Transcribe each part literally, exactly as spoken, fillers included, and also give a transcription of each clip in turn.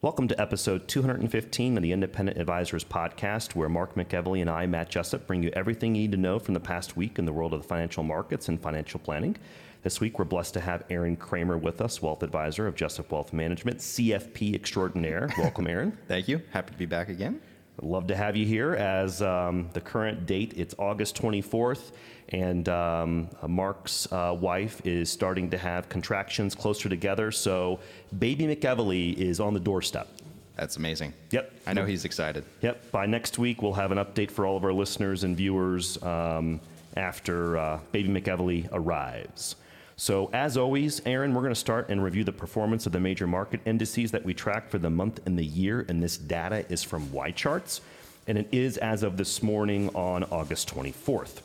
Welcome to episode two hundred fifteen of the Independent Advisors podcast, where Mark McEvilly and I, Matt Jessup, bring you everything you need to know from the past week in the world of the financial markets and financial planning. This week, we're blessed to have Aaron Kramer with us, Wealth Advisor of Jessup Wealth Management, C F P extraordinaire. Welcome, Aaron. Thank you. Happy to be back again. I'd love to have you here. As um, the current date, it's August twenty-fourth, and um, Mark's uh, wife is starting to have contractions closer together, so baby McEvilly is on the doorstep. That's amazing. Yep. I know he's excited. Yep. By next week, we'll have an update for all of our listeners and viewers um, after uh, baby McEvilly arrives. So as always, Aaron, we're going to start and review the performance of the major market indices that we track for the month and the year, and this data is from YCharts, and it is as of this morning on August twenty-fourth.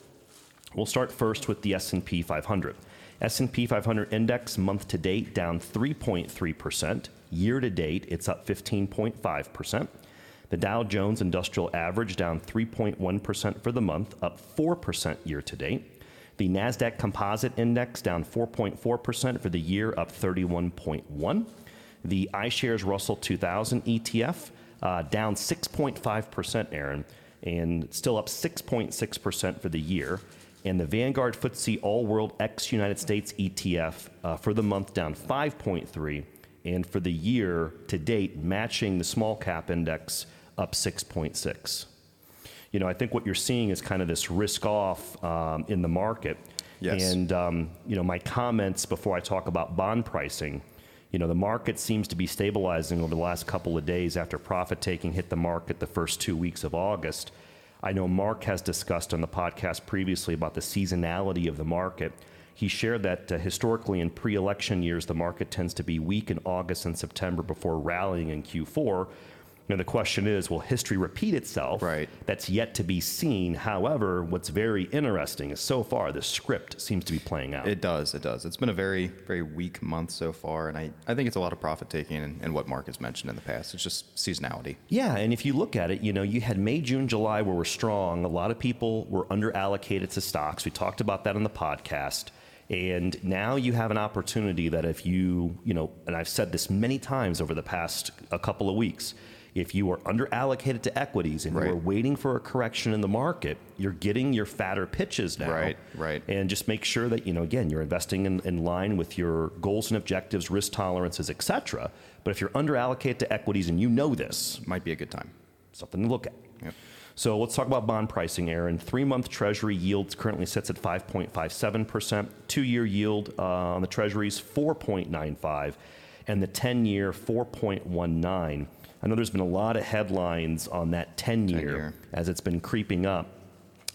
We'll start first with the S and P five hundred. S and P five hundred index month to date down three point three percent. Year to date, it's up fifteen point five percent. The Dow Jones Industrial Average down three point one percent for the month, up four percent year to date. The NASDAQ Composite Index down four point four percent for the year, up thirty-one point one. The iShares Russell two thousand E T F uh, down six point five percent, Aaron, and still up six point six percent for the year. And the Vanguard F T S E All World X United States E T F uh, for the month down five point three, and for the year to date matching the small cap index up six point six. You know, I think what you're seeing is kind of this risk off um, in the market. Yes. And, um, you know, my comments before I talk about bond pricing, you know, the market seems to be stabilizing over the last couple of days after profit taking hit the market the first two weeks of August. I know Mark has discussed on the podcast previously about the seasonality of the market. He shared that uh, historically in pre-election years, the market tends to be weak in August and September before rallying in Q four. You know, the question is, will history repeat itself? Right. That's yet to be seen. However, what's very interesting is so far the script seems to be playing out. It does. It does. It's been a very, very weak month so far. And I, I think it's a lot of profit taking and, and what Mark has mentioned in the past. It's just seasonality. Yeah. And if you look at it, you know, you had May, June, July where we're strong. A lot of people were underallocated to stocks. We talked about that on the podcast. And now you have an opportunity that if you, you know, and I've said this many times over the past a couple of weeks, if you are underallocated to equities and right. you're waiting for a correction in the market, you're getting your fatter pitches now. Right, right. And just make sure that, you know, again, you're investing in, in line with your goals and objectives, risk tolerances, et cetera. But if you're underallocated to equities and you know this, might be a good time. Something to look at. Yep. So let's talk about bond pricing, Aaron. Three-month Treasury yield currently sits at five point five seven percent. Two-year yield uh, on the Treasuries, four point nine five. And the ten-year, four point one nine. I know there's been a lot of headlines on that ten-year as it's been creeping up.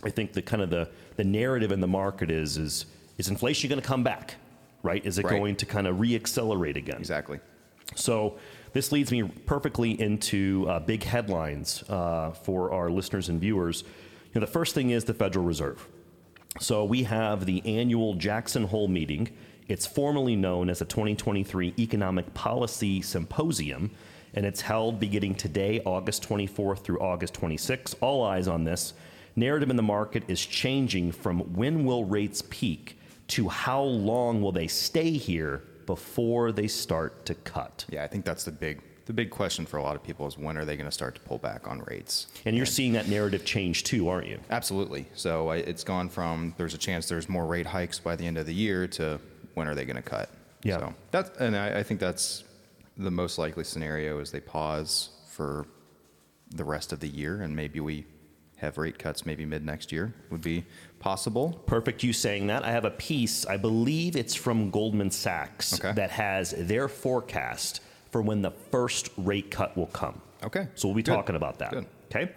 I think the kind of the, the narrative in the market is, is, is inflation going to come back, right? Is it right. going to kind of reaccelerate again? Exactly. So this leads me perfectly into uh, big headlines uh, for our listeners and viewers. You know, the first thing is the Federal Reserve. So we have the annual Jackson Hole meeting. It's formally known as the twenty twenty-three Economic Policy Symposium, and it's held beginning today, August twenty-fourth through August twenty-sixth. All eyes on this. Narrative in the market is changing from when will rates peak to how long will they stay here before they start to cut. Yeah, I think that's the big the big question for a lot of people is when are they going to start to pull back on rates? And you're and seeing that narrative change too, aren't you? Absolutely. So I, it's gone from there's a chance there's more rate hikes by the end of the year to when are they going to cut? Yeah. So that's, and I, I think that's the most likely scenario is they pause for the rest of the year and maybe we have rate cuts maybe mid next year would be possible. Perfect you saying that. I have a piece, I believe it's from Goldman Sachs, okay. that has their forecast for when the first rate cut will come. Okay. So we'll be Good. talking about that. Good. Okay.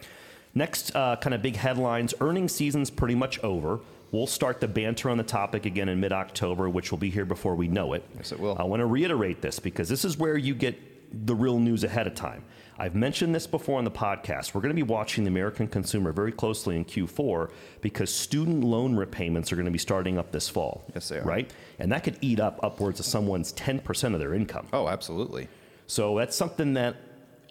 Next uh, kind of big headlines, earnings season's pretty much over. We'll start the banter on the topic again in mid-October, which will be here before we know it. Yes, it will. I want to reiterate this because this is where you get the real news ahead of time. I've mentioned this before on the podcast. We're going to be watching the American consumer very closely in Q four because student loan repayments are going to be starting up this fall. Yes, they are. Right? And that could eat up upwards of someone's ten percent of their income. Oh, absolutely. So that's something that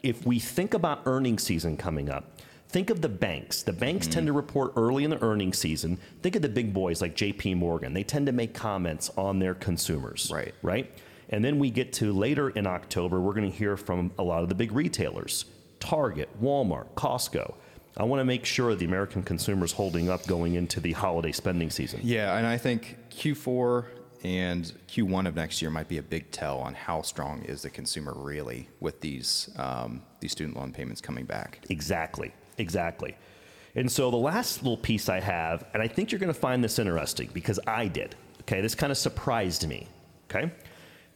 if we think about earnings season coming up, think of the banks. The banks mm-hmm. tend to report early in the earnings season. Think of the big boys like J P Morgan. They tend to make comments on their consumers. Right. Right? And then we get to later in October, we're going to hear from a lot of the big retailers. Target, Walmart, Costco. I want to make sure the American consumer is holding up going into the holiday spending season. Yeah, and I think Q four and Q one of next year might be a big tell on how strong is the consumer really with these um, these student loan payments coming back. Exactly. Exactly. And so the last little piece I have, and I think you're going to find this interesting because I did. Okay, this kind of surprised me. Okay,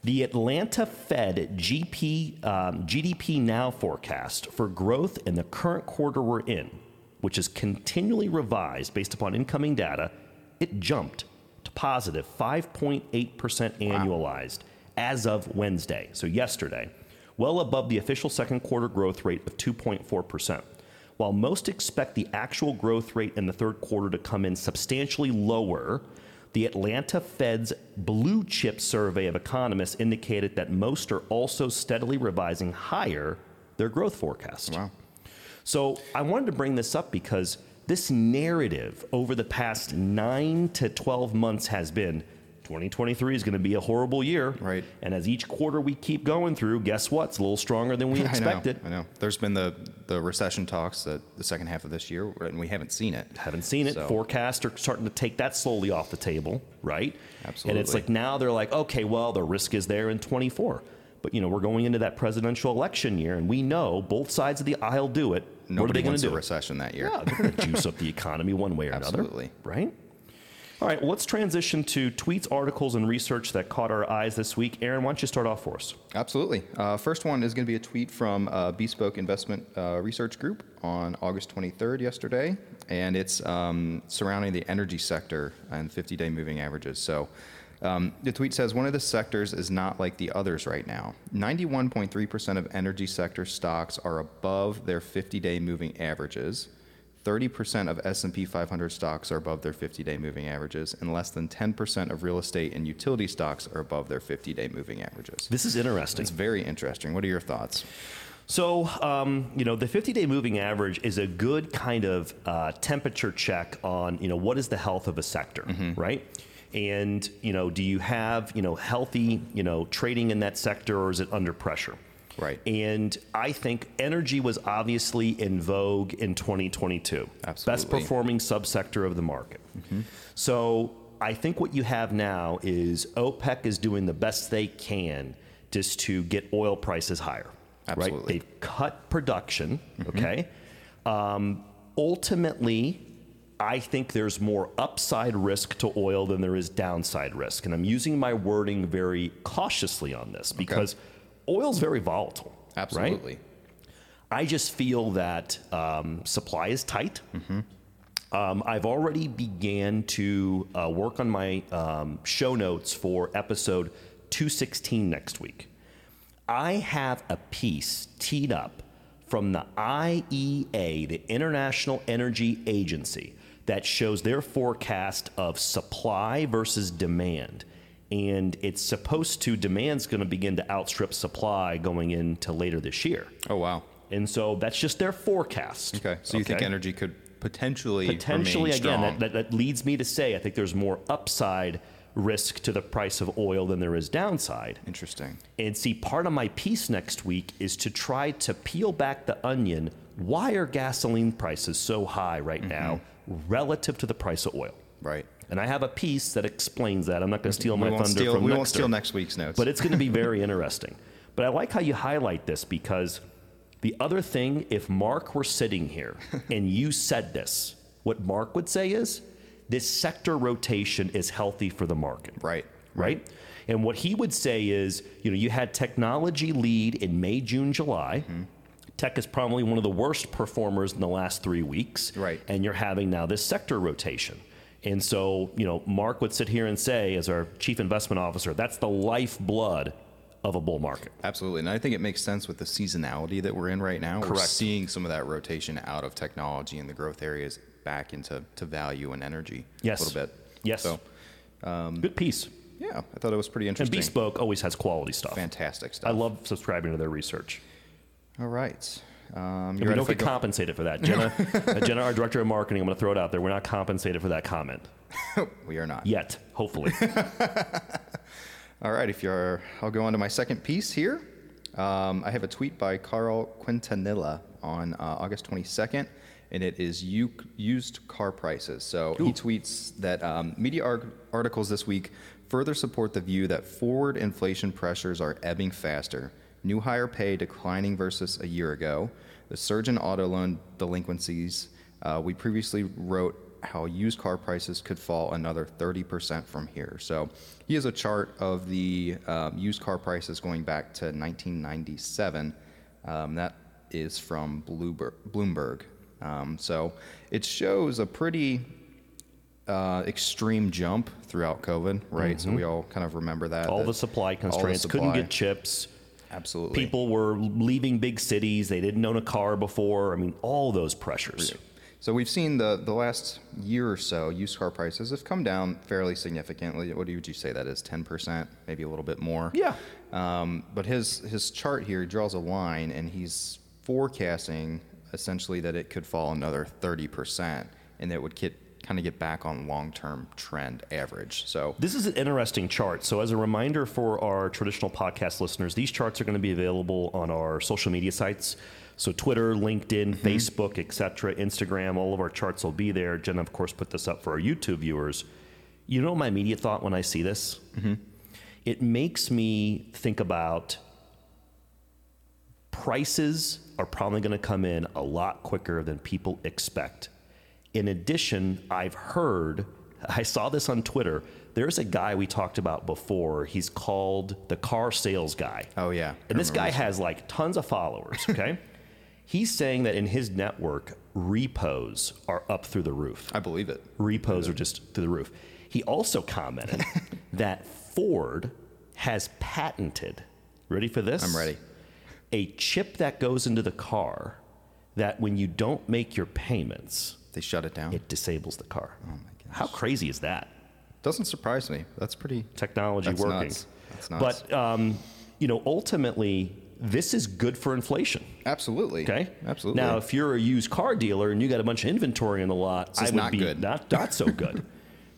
the Atlanta Fed G P, um, G D P Now forecast for growth in the current quarter we're in, which is continually revised based upon incoming data, it jumped to positive five point eight percent annualized wow. as of Wednesday, so yesterday, well above the official second quarter growth rate of two point four percent. While most expect the actual growth rate in the third quarter to come in substantially lower, the Atlanta Fed's Blue Chip survey of economists indicated that most are also steadily revising higher their growth forecast. Wow. So I wanted to bring this up because this narrative over the past nine to twelve months has been twenty twenty-three is going to be a horrible year. Right. And as each quarter we keep going through, guess what? It's a little stronger than we expected. I know. I know. There's been the, the recession talks that the second half of this year, and we haven't seen it. Haven't seen it. So. Forecasts are starting to take that slowly off the table, right? Absolutely. And it's like now they're like, okay, well, the risk is there in twenty-four. But, you know, we're going into that presidential election year, and we know both sides of the aisle do it. Nobody what are they going to do? A recession that year. Yeah, they're going to juice up the economy one way or Absolutely. Another. Absolutely. Right? All right, well, let's transition to tweets, articles, and research that caught our eyes this week. Aaron, why don't you start off for us? Absolutely. Uh, first one is going to be a tweet from uh, Bespoke Investment uh, Research Group on August twenty-third yesterday, and it's um, surrounding the energy sector and fifty-day moving averages. So um, the tweet says, one of the sectors is not like the others right now. ninety-one point three percent of energy sector stocks are above their fifty-day moving averages. thirty percent of S and P five hundred stocks are above their fifty-day moving averages, and less than ten percent of real estate and utility stocks are above their fifty-day moving averages. This is interesting. It's very interesting. What are your thoughts? So, um, you know, the fifty-day moving average is a good kind of uh, temperature check on, you know, what is the health of a sector, mm-hmm. right? And, you know, do you have, you know, healthy, you know, trading in that sector, or is it under pressure? Right. And I think energy was obviously in vogue in twenty twenty-two. Absolutely. Best performing subsector of the market. Mm-hmm. So I think what you have now is OPEC is doing the best they can just to get oil prices higher. Absolutely. Right? They've cut production. Mm-hmm. Okay. Um, ultimately, I think there's more upside risk to oil than there is downside risk. And I'm using my wording very cautiously on this because okay. oil's very volatile. Absolutely. Right? I just feel that um, supply is tight. Mm-hmm. Um, I've already began to uh, work on my um, show notes for episode two sixteen next week. I have a piece teed up from the I E A, the International Energy Agency, that shows their forecast of supply versus demand. And it's supposed to, demand's going to begin to outstrip supply going into later this year. Oh, wow. And so that's just their forecast. Okay. So you okay. think energy could potentially Potentially, remain strong. Again, that, that, that leads me to say I think there's more upside risk to the price of oil than there is downside. Interesting. And see, part of my piece next week is to try to peel back the onion. Why are gasoline prices so high right mm-hmm. now relative to the price of oil? Right. And I have a piece that explains that. I'm not going to steal my thunder steal, from we won't steal next week's notes. But it's going to be very interesting. But I like how you highlight this because the other thing, if Mark were sitting here and you said this, what Mark would say is this sector rotation is healthy for the market. Right. Right. right? And what he would say is, you know, you had technology lead in May, June, July. Mm-hmm. Tech is probably one of the worst performers in the last three weeks. Right. And you're having now this sector rotation. And so, you know, Mark would sit here and say, as our chief investment officer, that's the lifeblood of a bull market. Absolutely. And I think it makes sense with the seasonality that we're in right now. Correct. We're seeing some of that rotation out of technology and the growth areas back into to value and energy yes. a little bit. Yes. So, um, good piece. Yeah, I thought it was pretty interesting. And Bespoke always has quality stuff. Fantastic stuff. I love subscribing to their research. All right. Um, we don't get go- compensated for that. Jenna, uh, Jenna, our director of marketing, I'm going to throw it out there. We're not compensated for that comment. We are not. Yet, hopefully. All right. If you're, I'll go on to my second piece here. Um, I have a tweet by Carl Quintanilla on uh, August twenty-second, and it is u- used car prices. So Ooh. He tweets that um, media ar- articles this week further support the view that forward inflation pressures are ebbing faster. New higher pay declining versus a year ago. The surge in auto loan delinquencies. Uh, we previously wrote how used car prices could fall another thirty percent from here. So he has a chart of the um, used car prices going back to nineteen ninety-seven. Um, that is from Bloomberg. Bloomberg. Um, so it shows a pretty Uh, extreme jump throughout COVID, right? Mm-hmm. So we all kind of remember that. All that the supply constraints, the supply. Couldn't get chips. Absolutely. People were leaving big cities. They didn't own a car before. I mean, all those pressures. Really. So we've seen the, the last year or so, used car prices have come down fairly significantly. What would you say that is, ten percent, maybe a little bit more? Yeah. Um, but his, his chart here draws a line, and he's forecasting essentially that it could fall another thirty percent, and that would get kind of get back on long-term trend average. So this is an interesting chart. So as a reminder for our traditional podcast listeners, these charts are going to be available on our social media sites. So Twitter, LinkedIn, mm-hmm. Facebook, et cetera, Instagram, all of our charts will be there. Jenna, of course, put this up for our YouTube viewers. You know my immediate thought when I see this? Mm-hmm. It makes me think about prices are probably going to come in a lot quicker than people expect. In addition, I've heard, I saw this on Twitter, there's a guy we talked about before. He's called the car sales guy. Oh, yeah. And this guy has like tons of followers, okay? He's saying that in his network, repos are up through the roof. I believe it. Repos are just through the roof. He also commented that Ford has patented, ready for this? I'm ready. A chip that goes into the car that when you don't make your payments, they shut it down. It disables the car. Oh my gosh. How crazy is that? Doesn't surprise me. That's pretty technology that's working. Nuts. That's nuts. But um, you know, ultimately, this is good for inflation. Absolutely. Okay. Absolutely. Now, if you're a used car dealer and you got a bunch of inventory in the lot, this I is would not be good. Not not so good.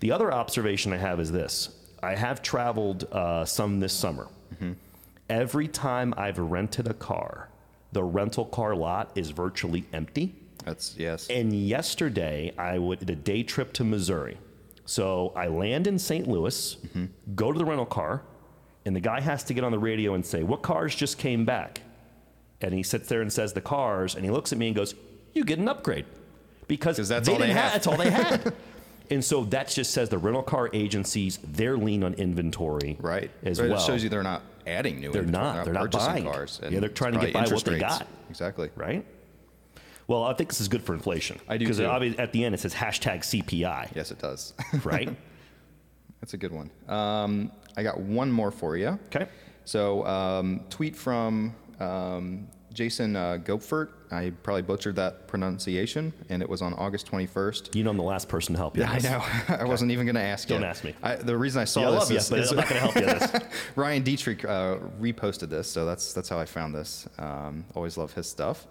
The other observation I have is this: I have traveled uh, some this summer. Mm-hmm. Every time I've rented a car, the rental car lot is virtually empty. That's yes. And yesterday I would did a day trip to Missouri. So I land in Saint Louis, mm-hmm. go to the rental car, and the guy has to get on the radio and say, "What cars just came back?" And he sits there and says the cars, and he looks at me and goes, "You get an upgrade." Because that's, they all didn't they have. That's all they had. And so that just says the rental car agencies, they're lean on inventory right. as right. well. It shows you they're not adding new they're inventory. Not. They're, they're not buying cars. Yeah, they're trying to get by what rates. They got. Exactly. Right? Well, I think this is good for inflation. I do, too. Because at the end, it says hashtag C P I. Yes, it does. Right? That's a good one. Um, I got one more for you. Okay. So um, tweet from um, Jason uh, Gopfert. I probably butchered that pronunciation, and it was on August twenty-first. You know I'm the last person to help you. Yeah, I know. I okay. wasn't even going to ask you. Don't ask me. I, the reason I saw yeah, this I love is, you, but is I'm not going to help you this. Ryan Dietrich uh, reposted this, so that's, that's how I found this. Um, always love his stuff.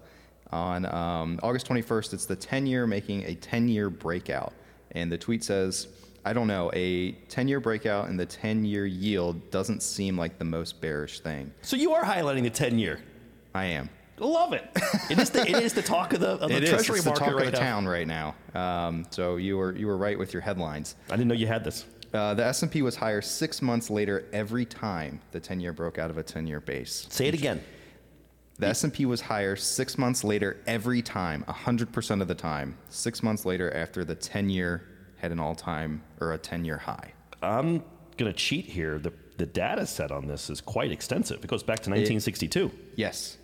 On um, August twenty-first, it's the ten-year making a ten-year breakout. And the tweet says, I don't know, a ten-year breakout and the ten-year yield doesn't seem like the most bearish thing. So you are highlighting the ten-year. I am. Love it. It is the, it is the talk of the, of the treasury market right now. It is. It's the talk of the town right now. Um, so you were, you were right with your headlines. I didn't know you had this. Uh, the S and P was higher six months later every time the ten-year broke out of a ten-year base. Say it again. The S and P was higher six months later every time, one hundred percent of the time, six months later after the ten-year had an all-time or a ten-year high. I'm going to cheat here. The the data set on this is quite extensive. It goes back to nineteen sixty-two. It, yes.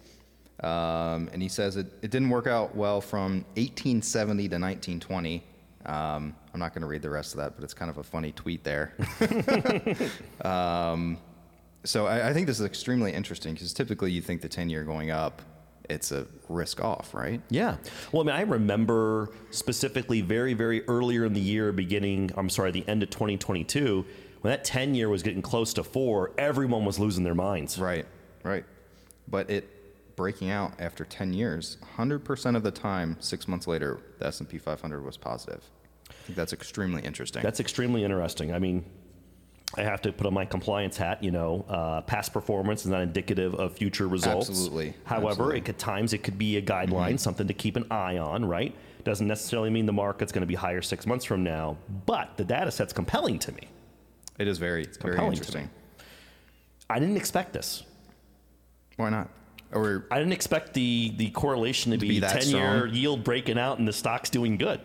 Um, and he says it, it didn't work out well from eighteen seventy to nineteen twenty. Um, I'm not going to read the rest of that, but it's kind of a funny tweet there. um So I, I think this is extremely interesting because typically you think the ten-year going up, it's a risk off, right? Yeah. Well, I mean, I remember specifically very, very earlier in the year, beginning, I'm sorry, the end of twenty twenty-two, when that ten-year was getting close to four, everyone was losing their minds. Right, right. But it breaking out after ten years, one hundred percent of the time, six months later, the S and P five hundred was positive. I think that's extremely interesting. That's extremely interesting. I mean, I have to put on my compliance hat, you know, uh, past performance is not indicative of future results. Absolutely. However, Absolutely. It could times it could be a guideline, mm-hmm. something to keep an eye on, right? Doesn't necessarily mean the market's going to be higher six months from now, but the data set's compelling to me. It is very, it's very interesting. I didn't expect this. Why not? Or I didn't expect the, the correlation to, to be ten-year yield breaking out and the stock's doing good.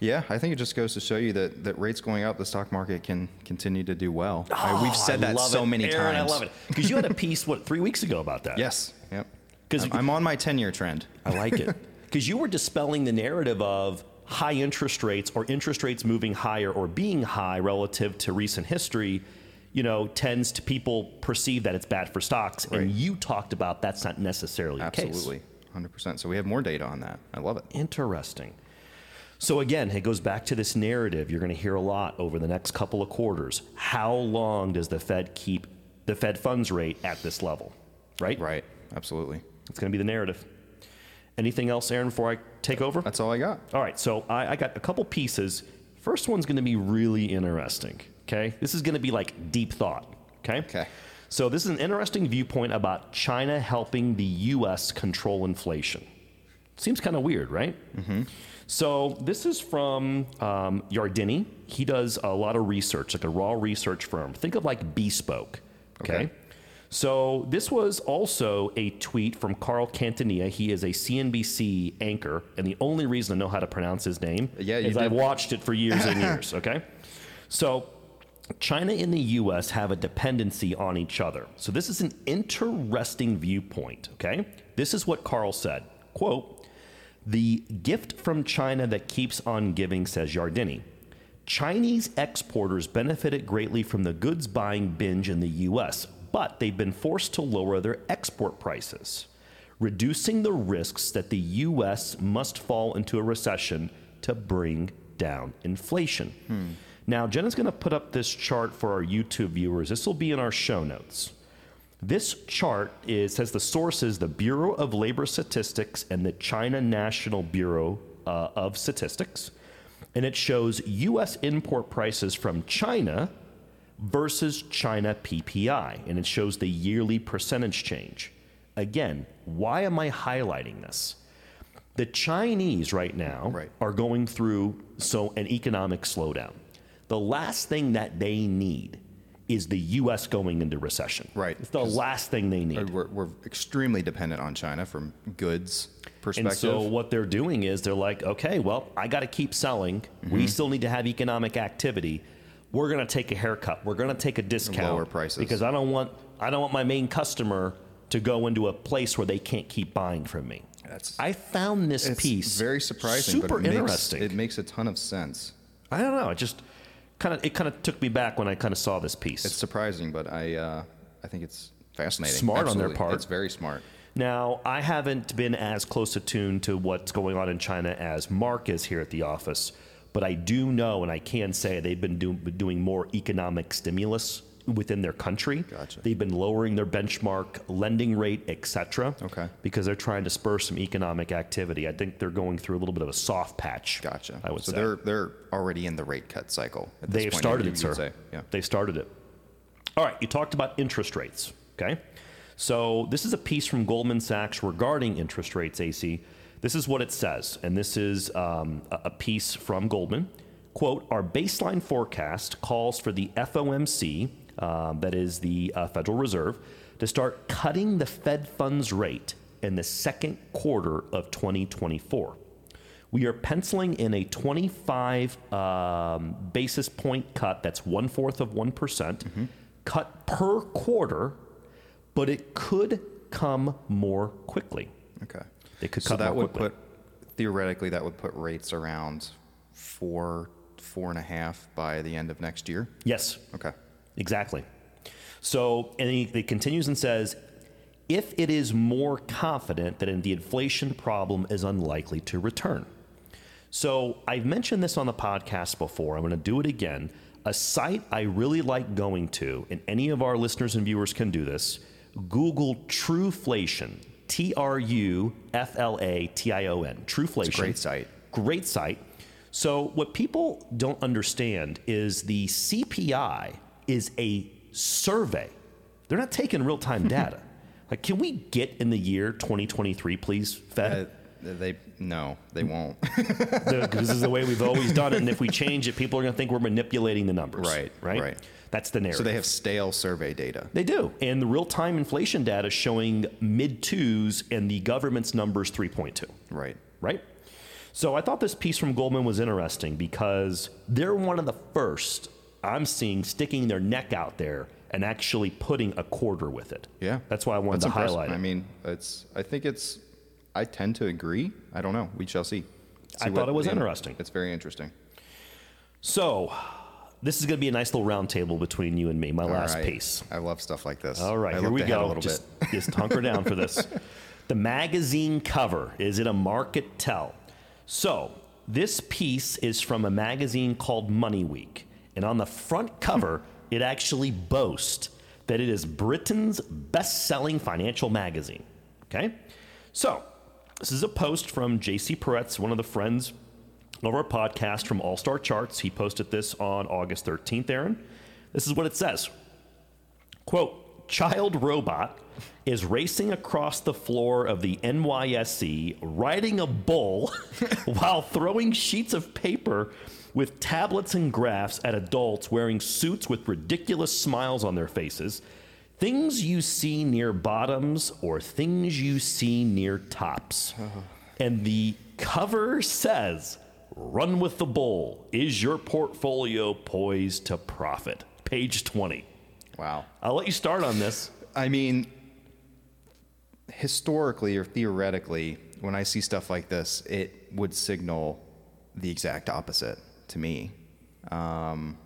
Yeah, I think it just goes to show you that, that rates going up, the stock market can continue to do well. Oh, I, we've said I that so it. many Aaron, times. I love it. Because you had a piece, what, three weeks ago about that? Yes. Yep. Because I'm, I'm on my ten-year trend. I like it. Because you were dispelling the narrative of high interest rates or interest rates moving higher or being high relative to recent history, you know, tends to people perceive that it's bad for stocks. Right. And you talked about that's not necessarily Absolutely. the case. Absolutely. one hundred percent. So we have more data on that. I love it. Interesting. So again, it goes back to this narrative you're going to hear a lot over the next couple of quarters. How long does the Fed keep the Fed funds rate at this level, right? Right, absolutely. It's going to be the narrative. Anything else, Aaron, before I take over? That's all I got. All right, so I, I got a couple pieces. First one's going to be really interesting, okay? This is going to be like deep thought, okay? Okay. So this is an interesting viewpoint about China helping the U S control inflation. Seems kind of weird, right? Mm-hmm. So this is from um, Yardini. He does a lot of research, like a raw research firm. Think of like Bespoke, okay? okay? So this was also a tweet from Carl Cantania. He is a C N B C anchor, and the only reason I know how to pronounce his name yeah, is did. I've watched it for years and years, okay? So China and the U S have a dependency on each other. So this is an interesting viewpoint, okay? This is what Carl said, quote, "The gift from China that keeps on giving," says Yardini. "Chinese exporters benefited greatly from the goods buying binge in the U S, but they've been forced to lower their export prices, reducing the risks that the U S must fall into a recession to bring down inflation." Hmm. Now, Jenna's going to put up this chart for our YouTube viewers. This will be in our show notes. This chart is, says the source is the Bureau of Labor Statistics and the China National Bureau uh, of Statistics, and it shows U S import prices from China versus China P P I, and it shows the yearly percentage change. Again, why am I highlighting this? The Chinese right now right. are going through so an economic slowdown. The last thing that they need is the U S going into recession. Right. It's the last thing they need. We're, we're extremely dependent on China from goods perspective. And so what they're doing is they're like, okay, well, I got to keep selling. Mm-hmm. We still need to have economic activity. We're going to take a haircut. We're going to take a discount. Lower prices. Because I don't want I don't want my main customer to go into a place where they can't keep buying from me. That's, I found this it's piece very surprising, super but it interesting. Makes, it makes a ton of sense. I don't know. It just... Kind of, it kind of took me back when I kind of saw this piece. It's surprising, but I, uh, I think it's fascinating. Smart Absolutely. on their part. It's very smart. Now, I haven't been as close attuned to what's going on in China as Mark is here at the office, but I do know, and I can say they've been do, doing more economic stimulus within their country. Gotcha. They've been lowering their benchmark lending rate, et cetera. Okay. Because they're trying to spur some economic activity. I think they're going through a little bit of a soft patch. Gotcha. I would so say. So they're they're already in the rate cut cycle. At this They've point, started it, sir. Yeah. They started it. All right. You talked about interest rates. Okay. So this is a piece from Goldman Sachs regarding interest rates, A C. This is what it says, and this is um, a piece from Goldman. Quote, "Our baseline forecast calls for the F O M C, Um, that is the uh, Federal Reserve, to start cutting the Fed funds rate in the second quarter of twenty twenty-four. We are penciling in a twenty-five um, basis point cut, that's one-fourth of one percent, mm-hmm. cut per quarter, but it could come more quickly." Okay. It could so cut that more would quickly. Put, theoretically, that would put rates around four, four and a half by the end of next year? Yes. Okay. Exactly. So, and he, he continues and says, if it is more confident that the inflation problem is unlikely to return. So I've mentioned this on the podcast before. I'm going to do it again. A site I really like going to, and any of our listeners and viewers can do this, Google Trueflation, T R U F L A T I O N, Trueflation. It's a great site. Great site. So what people don't understand is the C P I is a survey. They're not taking real-time data. Like, can we get in the year twenty twenty-three, please, Fed? Uh, They no, they won't. This is the way we've always done it, and if we change it, people are going to think we're manipulating the numbers. Right, right, right. That's the narrative. So they have stale survey data. They do, and the real-time inflation data showing mid twos, and the government's numbers three point two. Right, right. So I thought this piece from Goldman was interesting because they're one of the first I'm seeing sticking their neck out there and actually putting a quarter with it. Yeah, that's why I wanted that's to impressive. highlight it. I mean, it's. I think it's. I tend to agree. I don't know. We shall see. see I what, thought it was you know, interesting. It's very interesting. So this is going to be a nice little roundtable between you and me, my All last right. piece. I love stuff like this. All right, I here we go. A little just, bit. just hunker down for this. The magazine cover. Is it a market tell? So this piece is from a magazine called Money Week. And on the front cover, it actually boasts that it is Britain's best-selling financial magazine. Okay? So this is a post from J C Peretz, one of the friends of our podcast from All-Star Charts. He posted this on August thirteenth, Aaron. This is what it says. Quote, child robot is racing across the floor of the N Y S E, riding a bull while throwing sheets of paper with tablets and graphs at adults wearing suits with ridiculous smiles on their faces. Things you see near bottoms or things you see near tops. Oh. And the cover says, run with the bull. Is your portfolio poised to profit? Page twenty. Wow. I'll let you start on this. I mean, historically or theoretically, when I see stuff like this, it would signal the exact opposite to me. Um,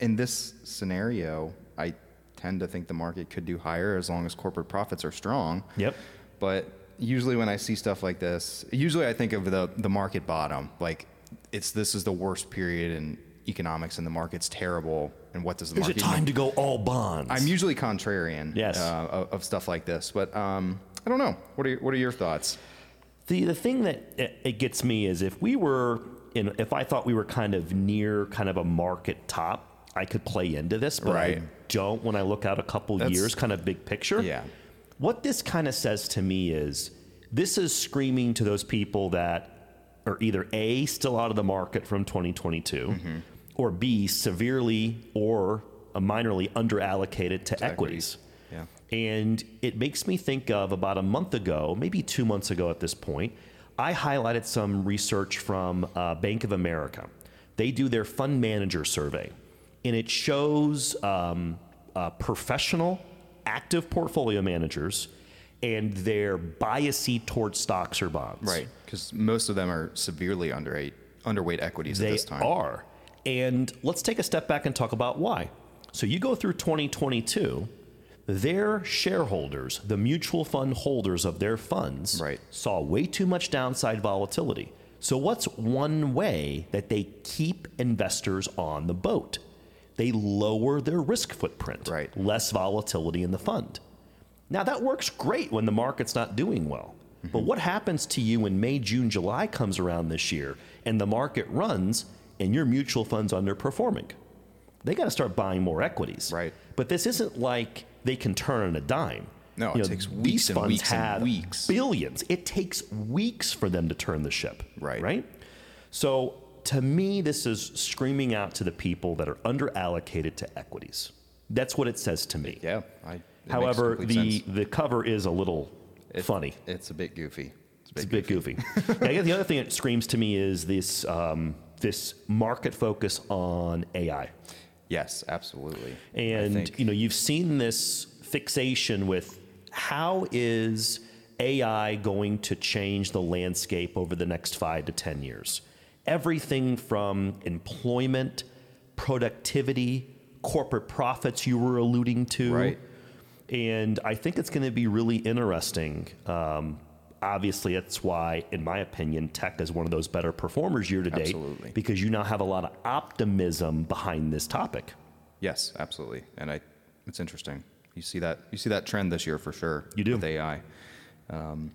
in this scenario, I... tend to think the market could do higher as long as corporate profits are strong. Yep. But usually when I see stuff like this, usually I think of the the market bottom, like it's this is the worst period in economics and the market's terrible. And what does the There's market? It's time mean? to go all bonds. I'm usually contrarian. Yes. Uh, of, of stuff like this, but um, I don't know. What are your, what are your thoughts? The the thing that it, it gets me is if we were in, if I thought we were kind of near kind of a market top, I could play into this, but right. I don't when I look out a couple That's, years, kind of big picture. Yeah. What this kind of says to me is this is screaming to those people that are either A, still out of the market from twenty twenty-two, mm-hmm. or B, severely or minorly underallocated to, to equities. equities. Yeah. And it makes me think of about a month ago, maybe two months ago at this point, I highlighted some research from uh, Bank of America. They do their fund manager survey. And it shows um, uh, professional, active portfolio managers and their biasy towards stocks or bonds. Right, because most of them are severely underweight, underweight equities they at this time. They are. And let's take a step back and talk about why. So you go through twenty twenty-two, their shareholders, the mutual fund holders of their funds, right. saw way too much downside volatility. So what's one way that they keep investors on the boat? They lower their risk footprint, right. less volatility in the fund. Now, that works great when the market's not doing well. Mm-hmm. But what happens to you when May, June, July comes around this year and the market runs and your mutual fund's underperforming? They got to start buying more equities. Right. But this isn't like they can turn on a dime. No, you it know, takes weeks and weeks and weeks. Billions. It takes weeks for them to turn the ship. Right. Right? So... to me, this is screaming out to the people that are underallocated to equities. That's what it says to me. Yeah. I, However, the, the cover is a little it, funny. It's a bit goofy. It's a bit it's goofy. A bit goofy. Now, I guess the other thing that screams to me is this um, this market focus on A I. Yes, absolutely. And you know, you've seen this fixation with how is A I going to change the landscape over the next five to ten years. Everything from employment, productivity, corporate profits you were alluding to. Right. And I think it's going to be really interesting. Um, obviously, that's why, in my opinion, tech is one of those better performers year to date. Absolutely. Because you now have a lot of optimism behind this topic. Yes, absolutely. And I, it's interesting. You see that you see that trend this year for sure. You do. With A I. Um,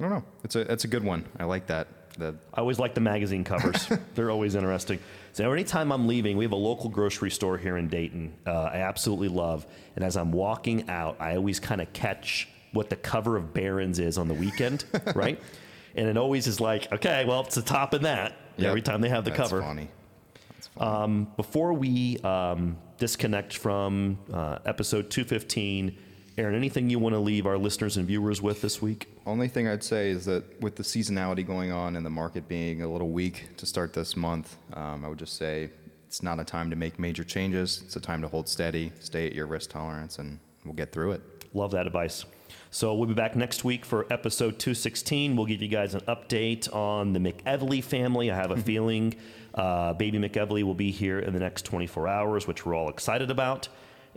I don't know. It's a it's a good one. I like that. The I always like the magazine covers. They're always interesting. So anytime I'm leaving, we have a local grocery store here in Dayton. Uh, I absolutely love. And as I'm walking out, I always kind of catch what the cover of Barron's is on the weekend, right? And it always is like, okay, well, it's the top of that. Yep. Every time they have the That's cover. Funny. That's funny. Um, before we um, disconnect from uh, episode two fifteen, Aaron, anything you want to leave our listeners and viewers with this week? Only thing I'd say is that with the seasonality going on and the market being a little weak to start this month, um, I would just say it's not a time to make major changes. It's a time to hold steady, stay at your risk tolerance, and we'll get through it. Love that advice. So we'll be back next week for episode two sixteen. We'll give you guys an update on the McEvilly family. I have a feeling uh, baby McEvilly will be here in the next twenty-four hours, which we're all excited about.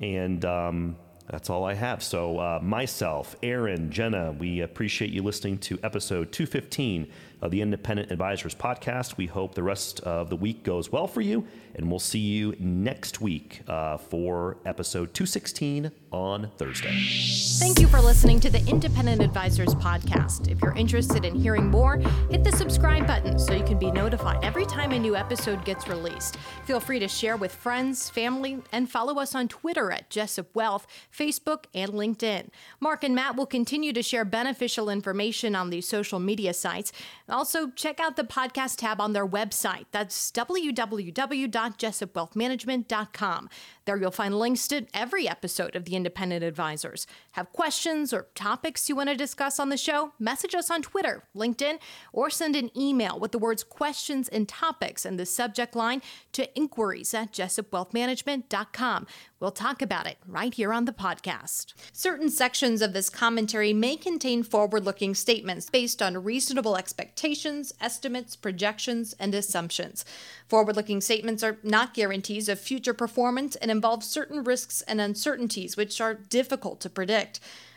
And... Um, That's all I have. So uh, myself, Aaron, Jenna, we appreciate you listening to episode two fifteen of the Independent Advisors Podcast. We hope the rest of the week goes well for you, and we'll see you next week uh, for episode two sixteen on Thursday. Thank you for listening to the Independent Advisors Podcast. If you're interested in hearing more, hit the subscribe button so you can be notified every time a new episode gets released. Feel free to share with friends, family, and follow us on Twitter at Jessup Wealth, Facebook, and LinkedIn. Mark and Matt will continue to share beneficial information on these social media sites. Also, check out the podcast tab on their website. That's w w w dot jessup wealth management dot com. There you'll find links to every episode of the Independent Advisors. Have questions or topics you want to discuss on the show? Message us on Twitter, LinkedIn, or send an email with the words questions and topics in the subject line to inquiries at jessup wealth management dot com. We'll talk about it right here on the podcast. Certain sections of this commentary may contain forward-looking statements based on reasonable expectations, estimates, projections, and assumptions. Forward-looking statements are not guarantees of future performance and involve certain risks and uncertainties which are difficult to predict.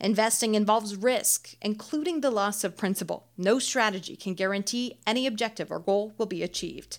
Investing involves risk, including the loss of principal. No strategy can guarantee any objective or goal will be achieved.